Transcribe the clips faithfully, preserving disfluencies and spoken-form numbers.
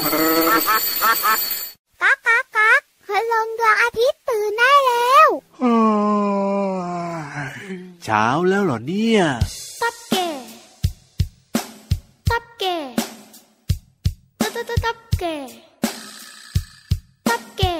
ก๊ากก๊ากก๊ากพลงดวงอาทิตย์ตื่นได้แล้วเช้าแล้วเหรอเนี่ยตับเก๋ตับเก๋ตับตับตับเก๋ตับเก๋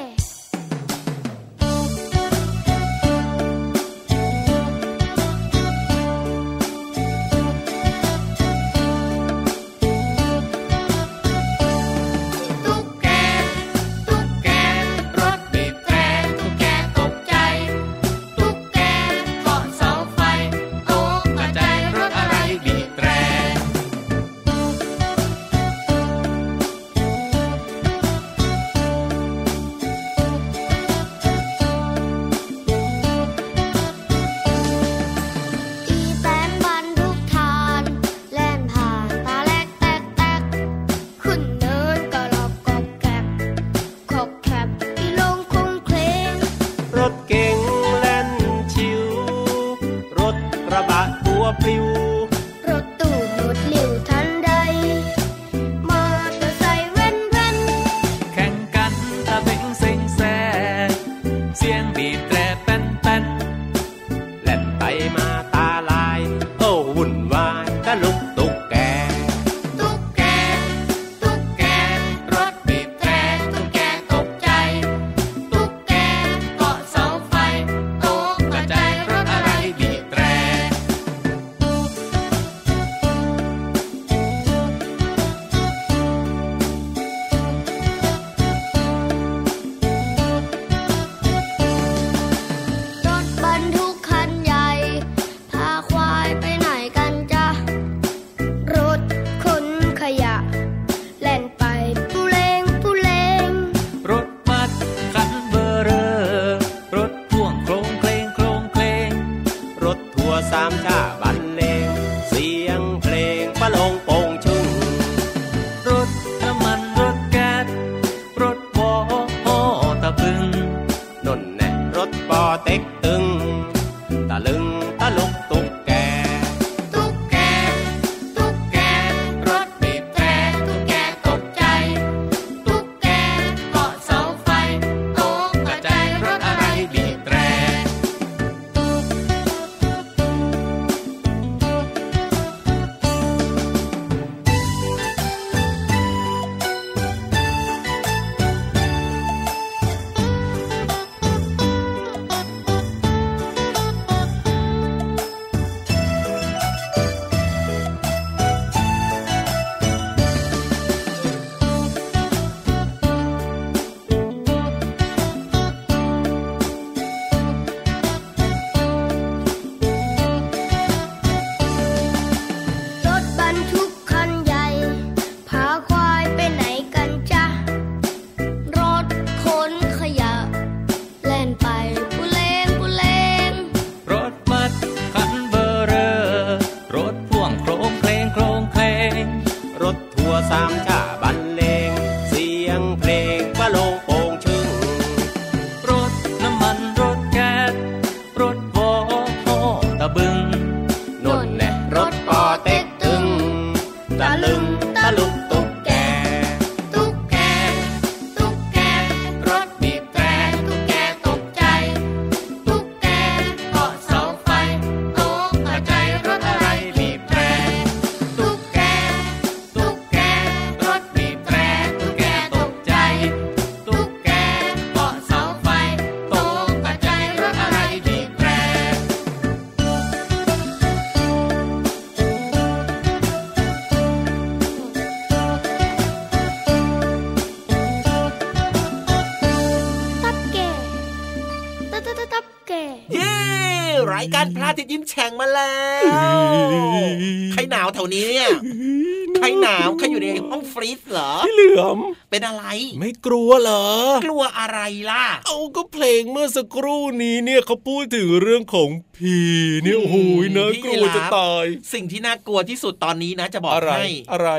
เป็นอะไรไม่กลัวเหรอกลัวอะไรล่ะเอาก็เพลงเมื่อสักครู่นี้เนี่ยเขาพูดถึงเรื่องของผีเนี่ยโอ้ยน่ากลัวจะตายสิ่งที่น่ากลัวที่สุดตอนนี้นะจะบอกให้อะไร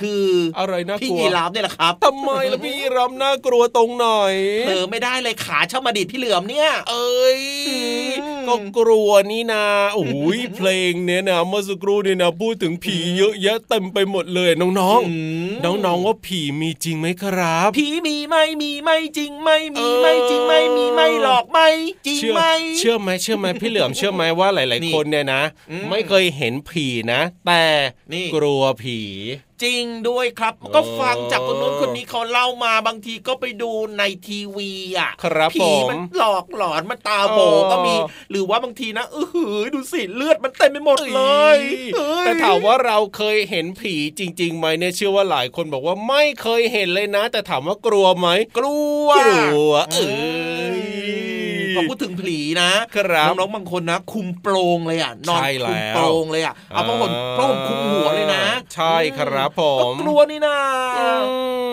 คืออะไรน่ากลัวพี่ยีราฟเนี่ยแหละครับทำไมล่ะพี่ยีราฟน่ากลัวตรงไหนเผลอไม่ได้เลยขาชอบมาดิดพี่เหลือมเนี่ยเอ้ย ก็กลัวนี่นะโอ้ยเพลงเนี่ยนะเมื่อสักครู่เนี่ยนะพูดถึงผีเยอะแยะเต็มไปหมดเลยน้องๆน้องๆว่าผีมีจริงไหมครับผีมีไม่มีไม่จริงไม่มีไม่จริงไม่มีไม่หลอกไม่จริงไม่เชื่อไหมเชื่อไหมพี่เหลือมเชื่อไหมว่าหลายๆคนเนี่ยนะไม่เคยเห็นผีนะแต่กลัวผีจริงด้วยครับก็ฟังจากคนนู้นคนนี้เขาเล่ามาบางทีก็ไปดูในทีวีอ่ะผีมันหลอกหลอนมันตาโบก็มีหรือว่าบางทีนะเออดูสิเลือดมันเต็มไปหมดเลยแต่ถามว่าเราเคยเห็นผีจริงๆไหมเนี่ยเชื่อว่าหลายคนบอกว่าไม่เคยเห็นเลยนะแต่ถามว่ากลัวไหมกลัวกลัวเออพอพูดถึงผีนะครับน้องๆบางคนนะคุมโปรงเลยอ่ะนอนคุมโปรงเลยอ่ะเอาผ้าห่มผ้าห่มคุมหัวเลยนะใช่ครับผมกลัวนี่นะ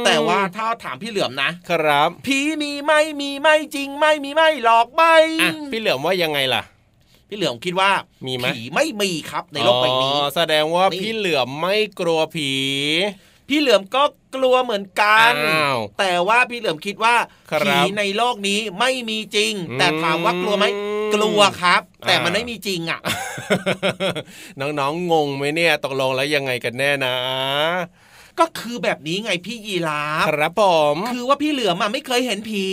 แต่ว่าถ้าถามพี่เหลือมนะครับผีมีไหมมีไหมจริงไหมมีไหมหลอกไหมพี่เหลือมว่ายังไงล่ะพี่เหลือมคิดว่ามีไหมผีไม่มีครับในโลกใบนี้แสดงว่าพี่เหลือมไม่กลัวผีพี่เหลือมก็กลัวเหมือนกันแต่ว่าพี่เหลือมคิดว่าผีในโลกนี้ไม่มีจริงแต่ถามว่ากลัวไหมกลัวครับแต่มันไม่มีจริงอ่ะ น้องๆงงไหมเนี่ยตกลงแล้วยังไงกันแน่นะก็คือแบบนี้ไงพี่ยีราฟครับผมคือว่าพี่เหลือมอ่ะไม่เคยเห็นผี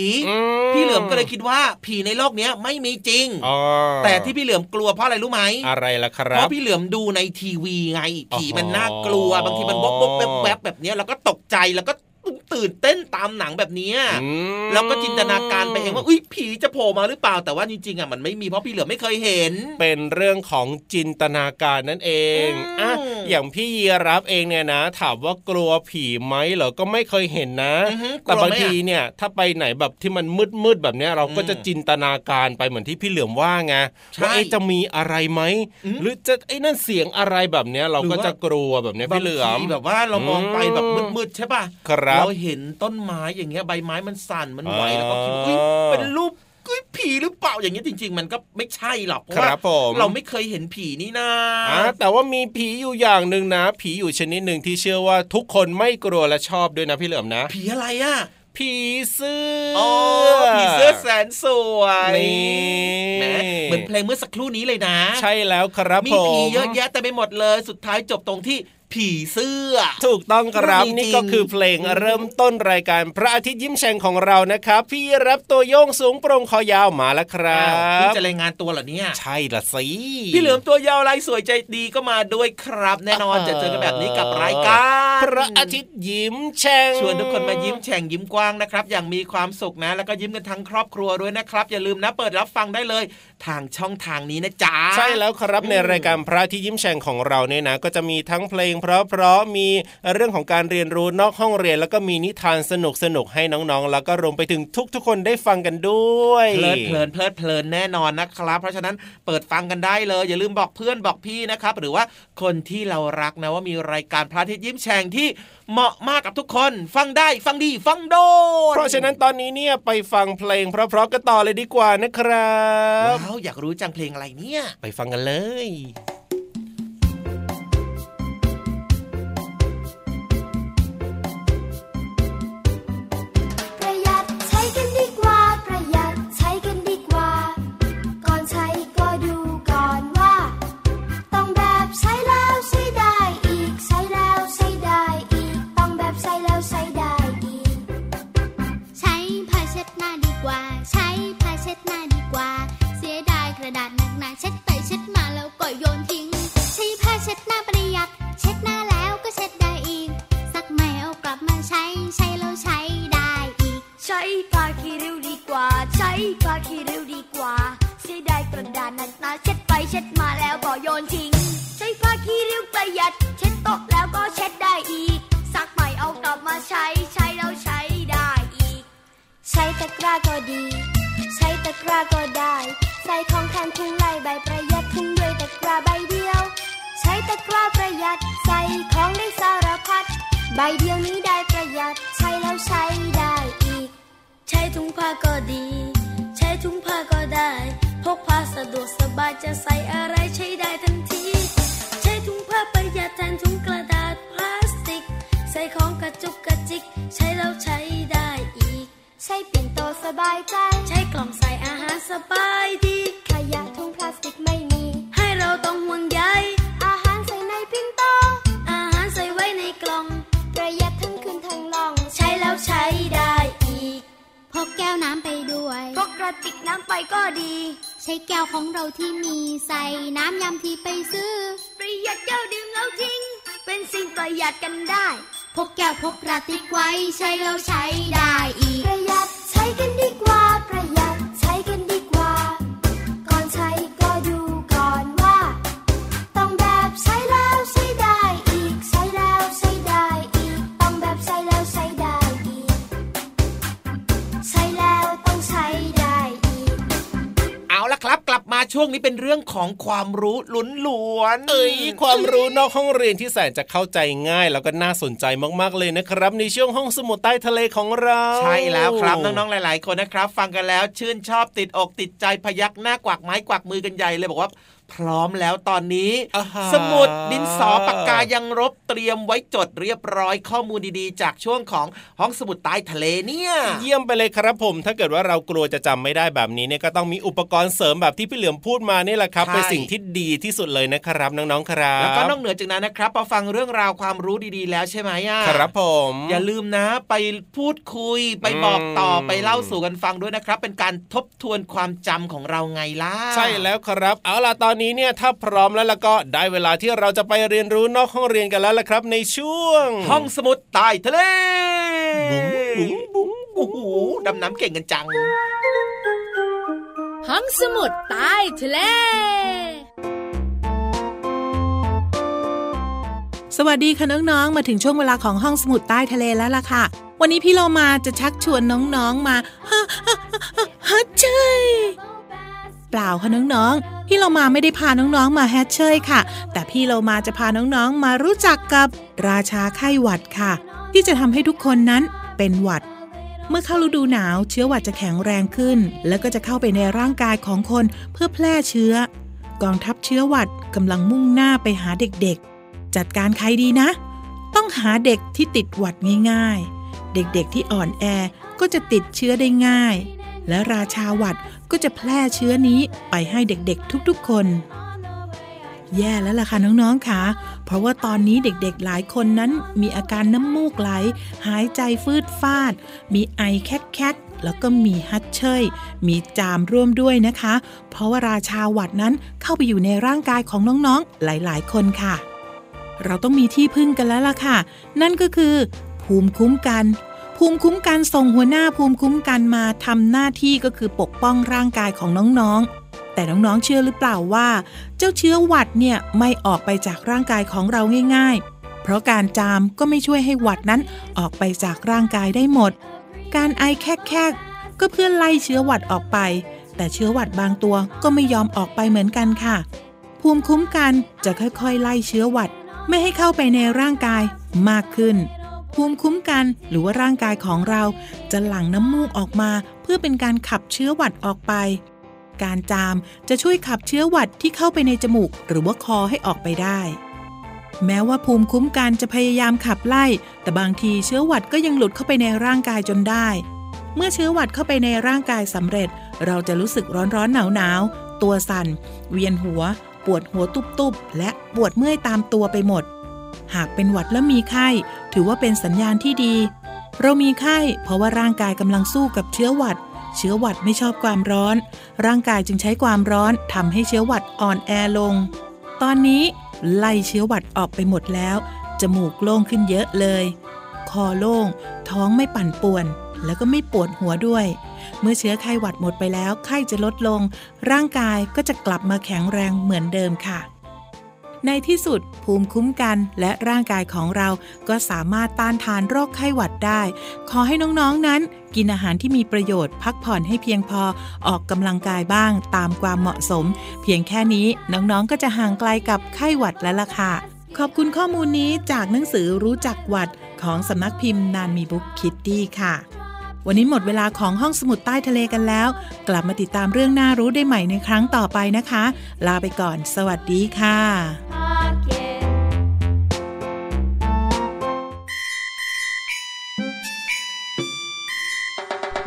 พี่เหลือมก็เลยคิดว่าผีในโลกเนี้ยไม่มีจริงแต่ที่พี่เหลือมกลัวเพราะอะไรรู้ไหมอะไรล่ะครับเพราะพี่เหลือมดูในทีวีไงผีมันน่ากลัวบางทีมันบ๊อบๆแวบๆแบบเนี้ยแล้วก็ตกใจแล้วก็ตื่นเต้นตามหนังแบบนี้แล้วก็จินตนาการไปเองว่าอุ๊ยผีจะโผล่มาหรือเปล่าแต่ว่าจริงๆอ่ะมันไม่มีเพราะพี่เหลือไม่เคยเห็นเป็นเรื่องของจินตนาการนั่นเองอ่ะอย่างพี่ยีรับเองเนี่ยนะถามว่ากลัวผีไหมเหรอก็ไม่เคยเห็นนะแต่บางทีเนี่ยถ้าไปไหนแบบที่มันมืดๆแบบเนี้ยเราก็จะจินตนาการไปเหมือนที่พี่เหลือว่าไงว่าไอ้จะมีอะไรไหมหรือจะไอ้นั่นเสียงอะไรแบบเนี้ยเราก็จะกลัวแบบเนี้ยพี่เหลือแบบว่าเรามองไปแบบมืดๆใช่ป่ะเราเห็นต้นไม้อย่างเงี้ยใบไม้มันสั่นมันไหวแล้วก็คิดว่าเป็นรูปผีหรือเปล่าอย่างนี้จริงๆมันก็ไม่ใช่หรอกเพราะว่าเราไม่เคยเห็นผีนี่นะแต่ว่ามีผีอยู่อย่างหนึ่งนะผีอยู่ชนิดหนึ่งที่เชื่อว่าทุกคนไม่กลัวและชอบด้วยนะพี่เหลิมนะผีอะไรอ่ะผีเสื้อผีเสื้อแสนสวยนี่นะเหมือนเพลงเมื่อสักครู่นี้เลยนะใช่แล้วครับผมมีผีเยอะแยะแต่ไปหมดเลยสุดท้ายจบตรงที่ผีเสื้อถูกต้องครับนี่ก็คือเพลงเริ่มต้นรายการพระอาทิตย์ยิ้มแฉ่งของเรานะครับพี่รับตัวโยงสูงโปร่งคอยาวมาแล้วครับพี่จะรายงานตัวเหรอเนี่ยใช่ละสิพี่เหลือมตัวยาวลายสวยใจดีก็มาด้วยครับแน่นอนจะเจอกันแบบนี้กับรายการพระอาทิตย์ยิ้มแฉ่งชวนทุกคนมายิ้มแฉ่งยิ้มกว้างนะครับอย่างมีความสุขนะแล้วก็ยิ้มกันทั้งครอบครัวด้วยนะครับอย่าลืมนะเปิดรับฟังได้เลยทางช่องทางนี้นะจ๊ะใช่แล้วครับในรายการพระอาทิตย์ยิ้มแฉ่งของเราเนี่ยนะก็จะมีทั้งเพลงเพราะๆมีเรื่องของการเรียนรู้นอกห้องเรียนแล้วก็มีนิทานสนุกๆให้น้องๆแล้วก็รวมไปถึงทุกๆคนได้ฟังกันด้วยเพลิดเพลินเพลิดเพลินแน่นอนนะครับเพราะฉะนั้นเปิดฟังกันได้เลยอย่าลืมบอกเพื่อนบอกพี่นะครับหรือว่าคนที่เรารักนะว่ามีรายการพระอาทิตย์ยิ้มแฉ่งที่เหมาะมากกับทุกคนฟังได้ฟังดีฟังโดนเพราะฉะนั้นตอนนี้เนี่ยไปฟังเพลงเพราะๆกันต่อเลยดีกว่านะครับว้าวอยากรู้จังเพลงอะไรเนี่ยไปฟังกันเลยใช้ปิ่นโตสบายใจใช้กล่องใส่อาหารสบายดีขยะถุง กแก้วน้ำไปด้วยพกกระติกน้ำไปก็ดีใช้แก้วของเราที่มีใส่น้ำยำที่ไปซื้อประหยัดแก้วดื่มแล้วทิ้งเป็นสิ่งประหยัดกันได้พกแก้วพกกระติกไว้ใช้แล้วใช้ได้อีกประหยัดใช้กันดีกว่าประหยัดใช้กันดีกว่าก่อนใช้ก็ดูก่อนว่าต้องแบบใช้แล้วใช้ได้อีกใช้แล้วใช้ได้อีกต้องแบบใช้แล้วใช้ได้อีกใช้แล้วต้องใช้ได้อีกเอาละครับกลับมาช่วงนี้เป็นเรื่องของความรู้ล้วนๆเอ้ยความรู้นอกห้องเรียนที่แสนจะเข้าใจง่ายแล้วก็น่าสนใจมากๆเลยนะครับในช่วงห้องสมุดใต้ทะเลของเราใช่แล้วครับน้องๆหลายๆคนนะครับฟังกันแล้วชื่นชอบติดอกติดใจพยักหน้ากวักไม้กวักมือกันใหญ่เลยบอกว่าพร้อมแล้วตอนนี้ uh-huh. สมุดดินสอปากกายังรบเตรียมไว้จดเรียบร้อยข้อมูลดีๆจากช่วงของห้องสมุดใต้ทะเลเนี่ยเยี่ยมไปเลยครับผมถ้าเกิดว่าเรากลัวจะจำไม่ได้แบบนี้เนี่ยก็ต้องมีอุปกรณ์เสริมแบบที่พี่เหลือมพูดมานี่แหละครับเป็นสิ่งที่ดีที่สุดเลยนะครับน้องๆครับแล้วก็นอกเหนือจากนั้นนะครับพอฟังเรื่องราวความรู้ดีๆแล้วใช่ไหมอ่ะครับผมอย่าลืมนะไปพูดคุยไปบอกต่อไปเล่าสู่กันฟังด้วยนะครับเป็นการทบทวนความจำของเราไงล่ะใช่แล้วครับเอาล่ะตอนนี้เนี่ยถ้าพร้อมแล้วแล้วก็ได้เวลาที่เราจะไปเรียนรู้นอกห้องเรียนกันแล้วล่ะครับในช่วงห้องสมุดใต้ทะเลบุ๋งบุ๋งบุ๋งโอ้โหดำน้ำเก่งกันจังห้องสมุดใต้ทะเลสวัสดีค่ะน้องๆมาถึงช่วงเวลาของห้องสมุดใต้ทะเลแล้วล่ะค่ะวันนี้พี่เรามาจะชักชวนน้องๆมาฮ่าฮ่าฮ่าฮ่าเชยเปล่าค่ะน้องๆพี่เรามาไม่ได้พาน้องๆมาแฮชเชยค่ะแต่พี่เรามาจะพาน้องๆมารู้จักกับราชาไข้หวัดค่ะที่จะทำให้ทุกคนนั้นเป็นหวัดเมื่อเข้าฤดูหนาวเชื้อหวัดจะแข็งแรงขึ้นแล้วก็จะเข้าไปในร่างกายของคนเพื่อแพร่เชื้อกองทัพเชื้อหวัดกำลังมุ่งหน้าไปหาเด็กๆจัดการใครดีนะต้องหาเด็กที่ติดหวัดง่ายๆเด็กๆที่อ่อนแอก็จะติดเชื้อได้ง่ายและราชาหวัดก็จะแพร่เชื้อนี้ไปให้เด็กๆทุกๆคนแย่แล้วล่ะค่ะน้องๆค่ะเพราะว่าตอนนี้เด็กๆหลายคนนั้นมีอาการน้ำมูกไหลหายใจฟืดฟาดมีไอแคกๆแล้วก็มีฮัดเชยมีจามร่วมด้วยนะคะเพราะว่าราชาหวัดนั้นเข้าไปอยู่ในร่างกายของน้องๆหลายๆคนค่ะเราต้องมีที่พึ่งกันแล้วล่ะค่ะนั่นก็คือภูมิคุ้มกันภูมิคุ้มกันส่งหัวหน้าภูมิคุ้มกันมาทำหน้าที่ก็คือปกป้องร่างกายของน้องๆแต่น้องๆเชื่อหรือเปล่าว่าเจ้าเชื้อหวัดเนี่ยไม่ออกไปจากร่างกายของเราง่ายๆเพราะการจามก็ไม่ช่วยให้หวัดนั้นออกไปจากร่างกายได้หมดการไอแคกๆก็เพื่อไล่เชื้อหวัดออกไปแต่เชื้อหวัดบางตัวก็ไม่ยอมออกไปเหมือนกันค่ะภูมิคุ้มกันจะค่อยๆไล่เชื้อหวัดไม่ให้เข้าไปในร่างกายมากขึ้นภูมิคุ้มกันหรือว่าร่างกายของเราจะหลั่งน้ำมูกออกมาเพื่อเป็นการขับเชื้อหวัดออกไปการจามจะช่วยขับเชื้อหวัดที่เข้าไปในจมูกหรือว่าคอให้ออกไปได้แม้ว่าภูมิคุ้มกันจะพยายามขับไล่แต่บางทีเชื้อหวัดก็ยังหลุดเข้าไปในร่างกายจนได้เมื่อเชื้อหวัดเข้าไปในร่างกายสำเร็จเราจะรู้สึกร้อนๆหนาวๆตัวสั่นเวียนหัวปวดหัวตุบๆและปวดเมื่อยตามตัวไปหมดหากเป็นหวัดและมีไข้ถือว่าเป็นสัญญาณที่ดีเรามีไข้เพราะว่าร่างกายกำลังสู้กับเชื้อหวัดเชื้อหวัดไม่ชอบความร้อนร่างกายจึงใช้ความร้อนทำให้เชื้อหวัดอ่อนแอลงตอนนี้ไล่เชื้อหวัดออกไปหมดแล้วจมูกโล่งขึ้นเยอะเลยคอโล่งท้องไม่ปั่นป่วนแล้วก็ไม่ปวดหัวด้วยเมื่อเชื้อไข้หวัดหมดไปแล้วไข้จะลดลงร่างกายก็จะกลับมาแข็งแรงเหมือนเดิมค่ะในที่สุดภูมิคุ้มกันและร่างกายของเราก็สามารถต้านทานโรคไข้หวัดได้ขอให้น้องๆนั้นกินอาหารที่มีประโยชน์พักผ่อนให้เพียงพอออกกำลังกายบ้างตามความเหมาะสมเพียงแค่นี้น้องๆก็จะห่างไกลกับไข้หวัดแล้วล่ะค่ะขอบคุณข้อมูลนี้จากหนังสือรู้จักหวัดของสำนักพิมพ์นานมีบุ๊กคิตตี้ค่ะวันนี้หมดเวลาของห้องสมุดใต้ทะเลกันแล้วกลับมาติดตามเรื่องน่ารู้ได้ใหม่ในครั้งต่อไปนะคะลาไปก่อนสวัสดีค่ะ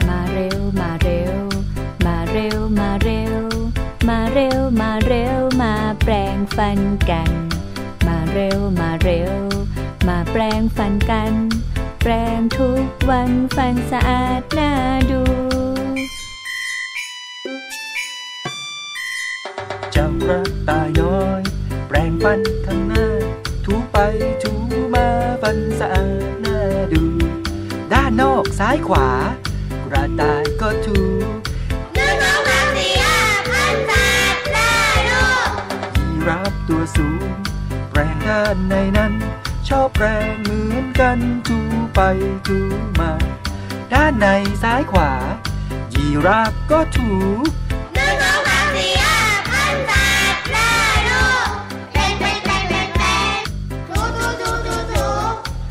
มาเร็วมาเร็วมาเร็วมาเร็วมาเร็วมาเร็วมาแปรงฟันกันมาเร็วมาเร็วมาแปรงฟันกัน แปรงทุกวันฟันสะอาดน่าดูจำรักตาย้อยแปรงฟันทั้งหน้าถูไปถูมาฟันสะอาดน่าดูด้านนอกซ้ายขวากระต่ายก็ถูรับตัวสูงแปรงด้านในนั้นชอบแปรงเหมือนกันจูไปจูมาด้านในซ้ายขวายีราฟก็ถูหนึ่งสองสามสี่ห้าพันศาสตร์น่าดูแปรงแปรงแปรงแปรงแปรงถูถูถูถูถู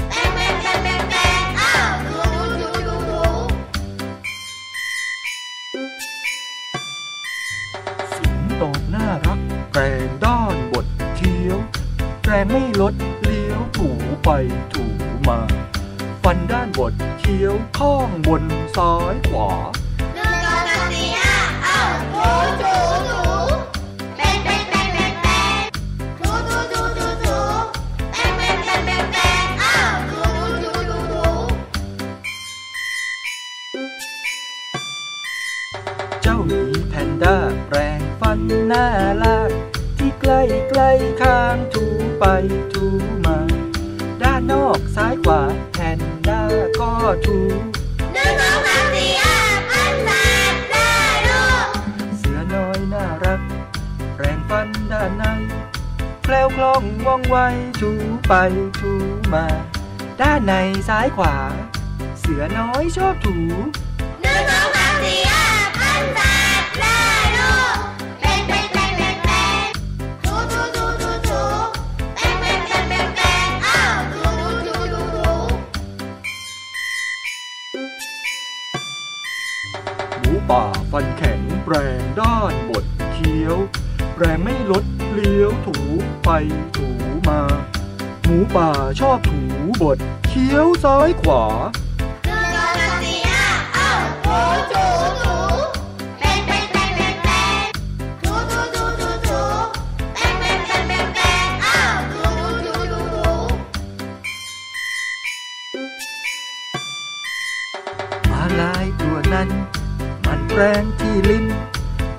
แปรงแปรงแปรงแปรงแปรงอ้าวถูถูถูถูถูสิงโตน่ารักแปรงด้านบดเคี้ยวแปรงไม่ลดเลี้ยวถูไปถูมาฟันด้านบดเคี้ยวข้างบนซ้ายขวาหนึ่งสองสามสี่ห้าอ้าวถูถูถูแปรงแปรงแปรงแปรงแปรงถูถูถูถูถูแปรงแปรงแปรงแปรงแปรงอ้าวถูถูถูถูถูเจ้าหมีแพนด้าแปรงฟันหน้าลากที่ใกล้ใกล้ข้างถูไปถูมาด้านนอกซ้ายขวาแพนด้าก็ถูหนึ่งสองสามสี่ห้าพันศาสตร์น่าดูเสือน้อยน่ารักแปรงฟันด้านในแคล่วคล่องว่องไวถูไปถูมาด้านในซ้ายขวาเสือน้อยชอบถูหนึ่งสองสามสี่ห้าพันศาสตร์น่าดูฟันแข็งแปรงด้านบดเคี้ยวแปรงไม่ลดเลี้ยวถูไปถูมาหมูป่าชอบถูบดเคี้ยวซ้ายขวาหนึ่งสองสามสี่ห้าอ้าวถูถูถูแปรงแปรงแปรงแปรงแปรงถูถูถูถูถูแปรงแปรงแปรงแปรงแปรงอ้าวถูถูถูถูถูมาลายตัวนั้นแปรงที่ลิ้น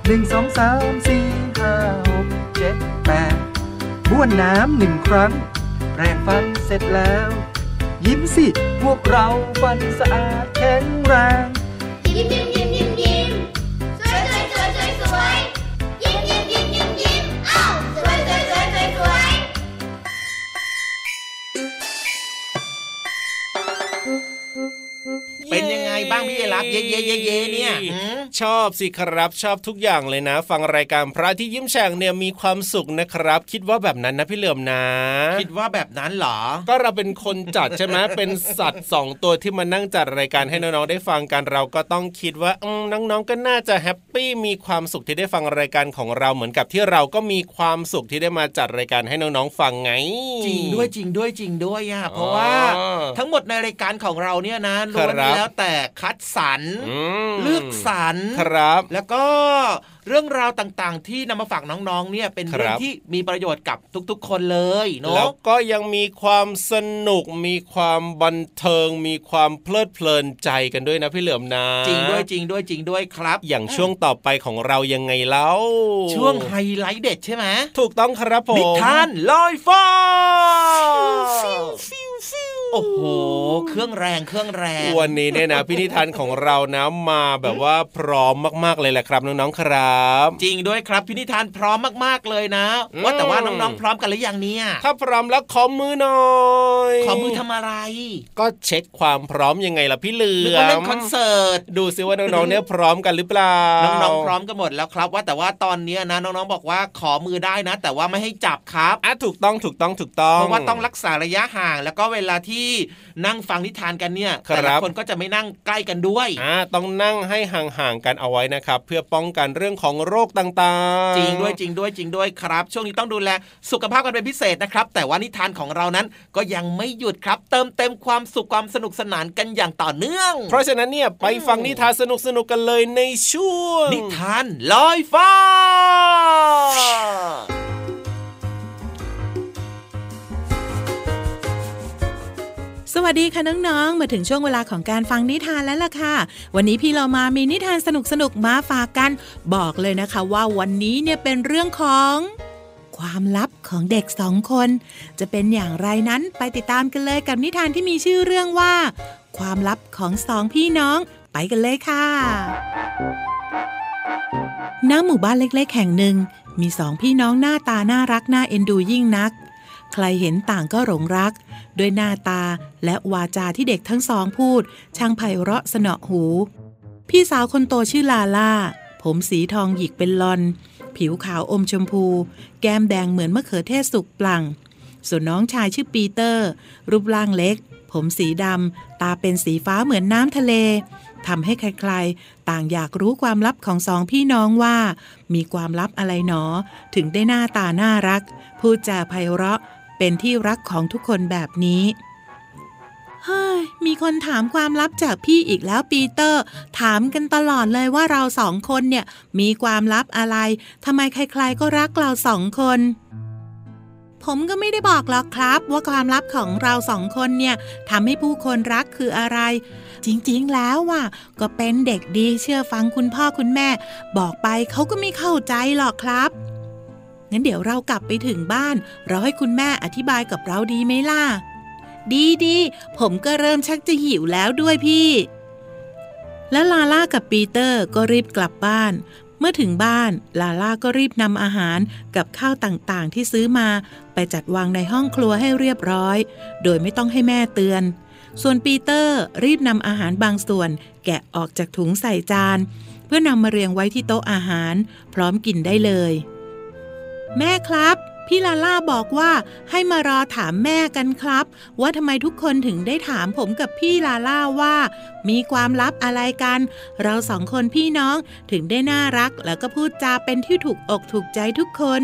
หนึ่งสองสามสี่ห้าหกเจ็ดแปดบ้วนน้ำหนึ่งครั้งแปรงฟันเสร็จแล้วยิ้มสิพวกเราฟันสะอาดแข็งแรงยิ้มยิ้มยิ้มยิ้มยิ้มสวยสวยสวยสวยสวยยิ้มยิ้มยิ้มยิ้มยิ้มอ้าวสวยสวยสวยสวยสวยเป็นยังไงบ้างพี่รับเย่เย่เย่เย่เนี่ยชอบสิครับชอบทุกอย่างเลยนะฟังรายการพระที่ยิ้มแฉ่งเนี่ยมีความสุขนะครับคิดว่าแบบนั้นนะพี่เหลิมนะคิดว่าแบบนั้นเหรอก็เราเป็นคนจัดใช่ไหมเป็นสัตว์สองตัวที่มานั่งจัดรายการให้น้องๆได้ฟังกันเราก็ต้องคิดว่าน้องๆก็น่าจะแฮปปี้มีความสุขที่ได้ฟังรายการของเราเหมือนกับที่เราก็มีความสุขที่ได้มาจัดรายการให้น้องๆฟังไงจริงด้วยจริงด้วยจริงด้วยอ่ะเพราะว่าทั้งหมดในรายการของเราเนี่ยนะล้วนแล้วแต่คัดสรรเลือกสรรครับแล้วก็เรื่องราวต่างๆที่นำมาฝากน้องๆเนี่ยเป็นเรื่องที่มีประโยชน์กับทุกๆคนเลยเนาะแล้วก็ยังมีความสนุกมีความบันเทิงมีความเพลิดเพลินใจกันด้วยนะพี่เหลือมนะจริงด้วยจริงด้วยจริงด้วยครับอย่างช่วงต่อไปของเรายังไงเล่าช่วงไฮไลท์เด็ดใช่ไหมถูกต้องครับผมนิทานลอยฟ้าโอ้โหเครื่องแรงเครื่องแรงวันนี้เนี่ยนะพี่นิทานของเรานะมาแบบว่าพร้อมมากๆเลยแหละครับน้องๆครับจริงด้วยครับพี่นิทานพร้อมมากๆเลยนะว่าแต่ว่าน้องๆพร้อมกันหรือยังเนี่ยถ้าพร้อมแล้วขอมือหน่อยขอมือทำอะไรก็เช็คความพร้อมยังไงล่ะพี่เหลือมหรือว่าเล่นคอนเสิร์ตดูซิว่าน้องๆเนี่ยพร้อมกันหรือเปล่าน้องๆพร้อมกันหมดแล้วครับว่าแต่ว่าตอนนี้นะน้องๆบอกว่าขอมือได้นะแต่ว่าไม่ให้จับครับอ่ะถูกต้องถูกต้องถูกต้องเพราะว่าต้องรักษาระยะห่างแล้วก็เวลาที่ที่นั่งฟังนิทานกันเนี่ยแต่ละคนก็จะไม่นั่งใกล้กันด้วยอ่าต้องนั่งให้ห่างๆกันเอาไว้นะครับเพื่อป้องกันเรื่องของโรคต่างๆจริงด้วยจริงด้วยจริงด้วยครับช่วงนี้ต้องดูแลสุขภาพกันเป็นพิเศษนะครับแต่ว่านิทานของเรานั้นก็ยังไม่หยุดครับเติมเต็มความสุขความสนุกสนานกันอย่างต่อเนื่องเพราะฉะนั้นเนี่ยไปฟังนิทานสนุกๆกันเลยในช่วงนิทานลอยฟ้า สวัสดีค่ะน้องๆมาถึงช่วงเวลาของการฟังนิทานแล้วล่ะค่ะวันนี้พี่เรามามีนิทานสนุกๆมาฝากกันบอกเลยนะคะว่าวันนี้เนี่ยเป็นเรื่องของความลับของเด็กสองคนจะเป็นอย่างไรนั้นไปติดตามกันเลยกับนิทานที่มีชื่อเรื่องว่าความลับของสองพี่น้องไปกันเลยค่ะณหมู่บ้านเล็กๆแห่งหนึ่งมีสองพี่น้องหน้าตาน่ารักน่าเอ็นดูยิ่งนักใครเห็นต่างก็หลงรักด้วยหน้าตาและวาจาที่เด็กทั้งสองพูดช่างไพเราะสนอหูพี่สาวคนโตชื่อลาล่าผมสีทองหยิกเป็นลอนผิวขาวอมชมพูแก้มแดงเหมือนมะเขือเทศสุกปลั่งส่วนน้องชายชื่อปีเตอร์รูปร่างเล็กผมสีดำตาเป็นสีฟ้าเหมือนน้ำทะเลทำให้ใครๆต่างอยากรู้ความลับของสองพี่น้องว่ามีความลับอะไรหนอถึงได้หน้าตาน่ารักพูดจาไพเราะเป็นที่รักของทุกคนแบบนี้เฮ้ยมีคนถามความลับจากพี่อีกแล้วปีเตอร์ถามกันตลอดเลยว่าเราสองคนเนี่ยมีความลับอะไรทำไมใครๆก็รักเราสองคนผมก็ไม่ได้บอกหรอกครับว่าความลับของเราสองคนเนี่ยทำให้ผู้คนรักคืออะไรจริงๆแล้วว่าก็เป็นเด็กดีเชื่อฟังคุณพ่อคุณแม่บอกไปเขาก็ไม่เข้าใจหรอกครับงั้นเดี๋ยวเรากลับไปถึงบ้านเราให้คุณแม่อธิบายกับเราดีไหมล่ะดีดีผมก็เริ่มชักจะหิวแล้วด้วยพี่และลาล่ากับปีเตอร์ก็รีบกลับบ้านเมื่อถึงบ้านลาล่าก็รีบนำอาหารกับข้าวต่างๆที่ซื้อมาไปจัดวางในห้องครัวให้เรียบร้อยโดยไม่ต้องให้แม่เตือนส่วนปีเตอร์รีบนำอาหารบางส่วนแกะออกจากถุงใส่จานเพื่อนำมาเรียงไว้ที่โต๊ะอาหารพร้อมกินได้เลยแม่ครับพี่ลาล่าบอกว่าให้มารอถามแม่กันครับว่าทำไมทุกคนถึงได้ถามผมกับพี่ลาล่าว่ามีความลับอะไรกันเราสองคนพี่น้องถึงได้น่ารักแล้วก็พูดจาเป็นที่ถูกอกถูกใจทุกคน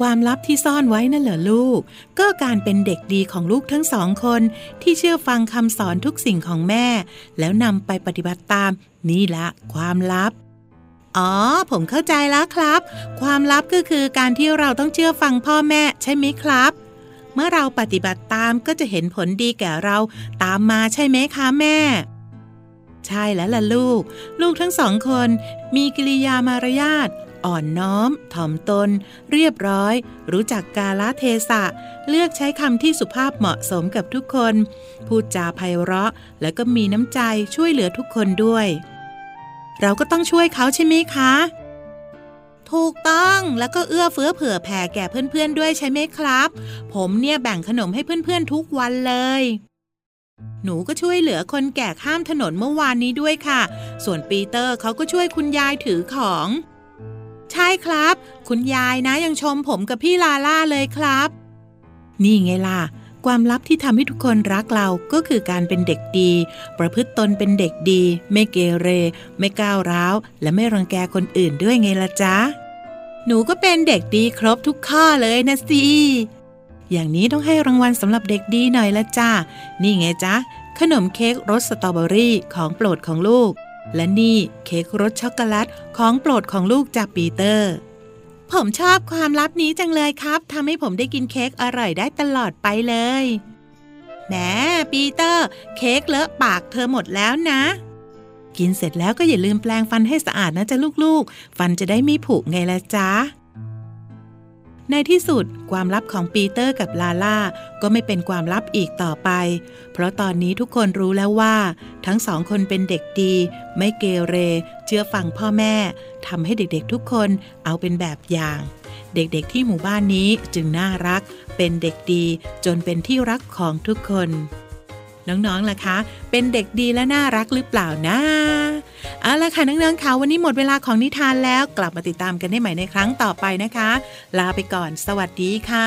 ความลับที่ซ่อนไว้นั่นเหรอลูกก็การเป็นเด็กดีของลูกทั้งสองคนที่เชื่อฟังคำสอนทุกสิ่งของแม่แล้วนำไปปฏิบัติตามนี่ละความลับอ๋อผมเข้าใจแล้วครับความลับก็คือการที่เราต้องเชื่อฟังพ่อแม่ใช่ไหมครับเมื่อเราปฏิบัติตามก็จะเห็นผลดีแก่เราตามมาใช่ไหมคะแม่ใช่แล้วล่ะลูกลูกทั้งสองคนมีกิริยามารยาทอ่อนน้อมถ่อมตนเรียบร้อยรู้จักกาลเทศะเลือกใช้คำที่สุภาพเหมาะสมกับทุกคนพูดจาไพเราะแล้วก็มีน้ำใจช่วยเหลือทุกคนด้วยเราก็ต้องช่วยเขาใช่ไหมคะถูกต้องแล้วก็เอื้อเฟื้อเผื่อแผ่แก่เพื่อนๆด้วยใช่ไหมครับผมเนี่ยแบ่งขนมให้เพื่อนๆทุกวันเลยหนูก็ช่วยเหลือคนแก่ข้ามถนนเมื่อวานนี้ด้วยค่ะส่วนปีเตอร์เขาก็ช่วยคุณยายถือของใช่ครับคุณยายนะยังชมผมกับพี่ลาล่าเลยครับนี่ไงล่ะความลับที่ทำให้ทุกคนรักเราก็คือการเป็นเด็กดีประพฤติตนเป็นเด็กดีไม่เกเรไม่ก้าวร้าวและไม่รังแกคนอื่นด้วยไงล่ะจ๊ะหนูก็เป็นเด็กดีครบทุกข้อเลยนะสิอย่างนี้ต้องให้รางวัลสำหรับเด็กดีหน่อยละจ้ะนี่ไงจ๊ะขนมเค้กรสสตรอเบอรี่ของโปรดของลูกและนี่เค้กรสช็อกโกแลตของโปรดของลูกจากปีเตอร์ผมชอบความลับนี้จังเลยครับทำให้ผมได้กินเค้กอร่อยได้ตลอดไปเลยแหมปีเตอร์เค้กเลอะปากเธอหมดแล้วนะกินเสร็จแล้วก็อย่าลืมแปรงฟันให้สะอาดนะจ๊ะลูกๆฟันจะได้ไม่ผุไงล่ะจ๊ะในที่สุดความลับของปีเตอร์กับลาล่าก็ไม่เป็นความลับอีกต่อไปเพราะตอนนี้ทุกคนรู้แล้วว่าทั้งสองคนเป็นเด็กดีไม่เกเรเชื่อฟังพ่อแม่ทำให้เด็กๆทุกคนเอาเป็นแบบอย่างเด็กๆที่หมู่บ้านนี้จึงน่ารักเป็นเด็กดีจนเป็นที่รักของทุกคนน้องๆล่ะคะเป็นเด็กดีและน่ารักหรือเปล่านะเอาล่ะค่ะน้องๆค่ะวันนี้หมดเวลาของนิทานแล้วกลับมาติดตามกันได้ใหม่ในครั้งต่อไปนะคะลาไปก่อนสวัสดีค่ะ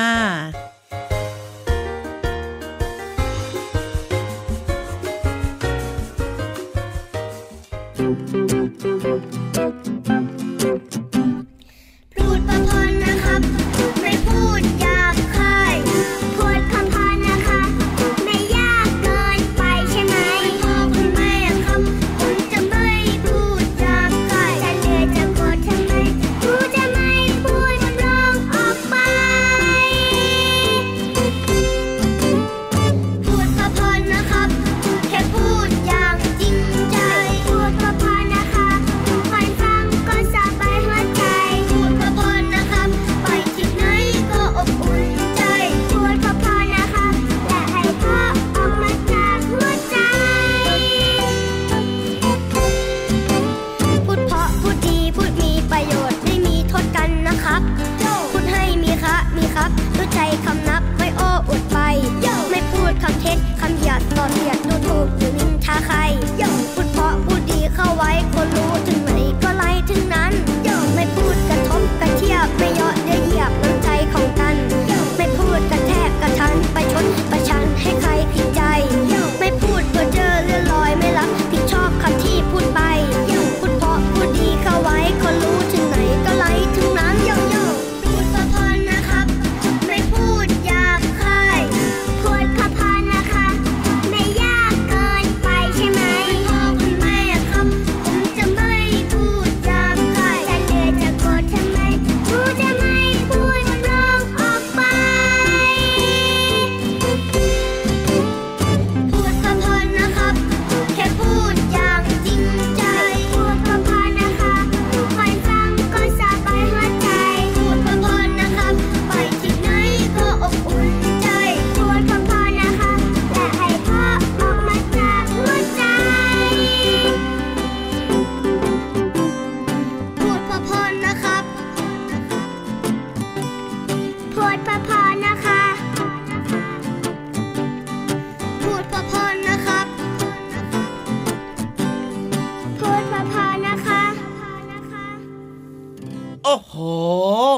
โอ้โห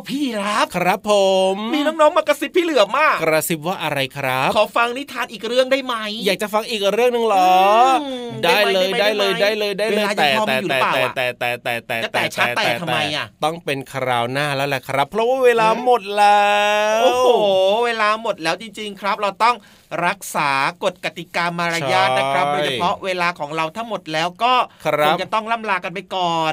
พี่รับครับผมมีน้องๆมากระซิบพี่เหลือมากกระซิบว่าอะไรครับขอฟังนิทานอีกเรื่องได้ไหมอยากจะฟังอีกเรื่องนึงเหรอได้เลยได้เลยได้เลยได้เลยแต่แต่แต่แต่แต่แต่แต่แต่แต่แต่ทำไมอ่ะต้องเป็นคราวหน้าแล้วแหละครับเพราะว่าเวลาหมดแล้วโอ้โหเวลาหมดแล้วจริงๆครับเราต้องรักษากฎกติกามารยาทนะครับโดยเฉพาะเวลาของเราทั้งหมดแล้วก็คงจะต้องล่ำลากันไปก่อน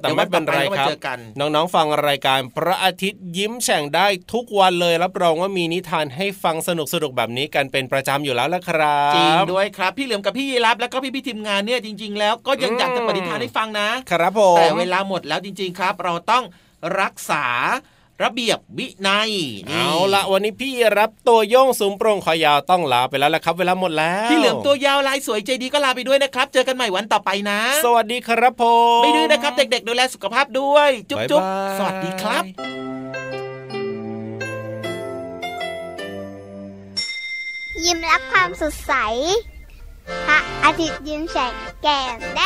แต่ไม่เป็นไรครับน้องๆฟังรายการพระอาทิตย์ยิ้มแฉ่งได้ทุกวันเลยรับรองว่ามีนิทานให้ฟังสนุกๆแบบนี้กันเป็นประจำอยู่แล้วล่ะครับจริงด้วยครับพี่เหลือมกับพี่ยีรับแล้วก็พี่ๆทีมงานเนี่ยจริงๆแล้วก็ยังอยากจะเปิดนิทานให้ฟังนะครับผมแต่เวลาหมดแล้วจริงๆครับเราต้องรักษาระเบียบวินัยเอาละวันนี้พี่รับตัวโยงสูงโปร่งคอยาวต้องลาไปแล้วละครับเวลาหมดแล้วพี่เหลือมตัวยาวลายสวยใจดีก็ลาไปด้วยนะครับเจอกันใหม่วันต่อไปนะสวัสดีครับผมไม่ดื้อนะครับเด็กๆดูแลสุขภาพด้วยจุ๊บจุ๊บสวัสดีครับยิ้มรับความสดใสพระอาทิตย์ยิ้มแฉกแก้มแดง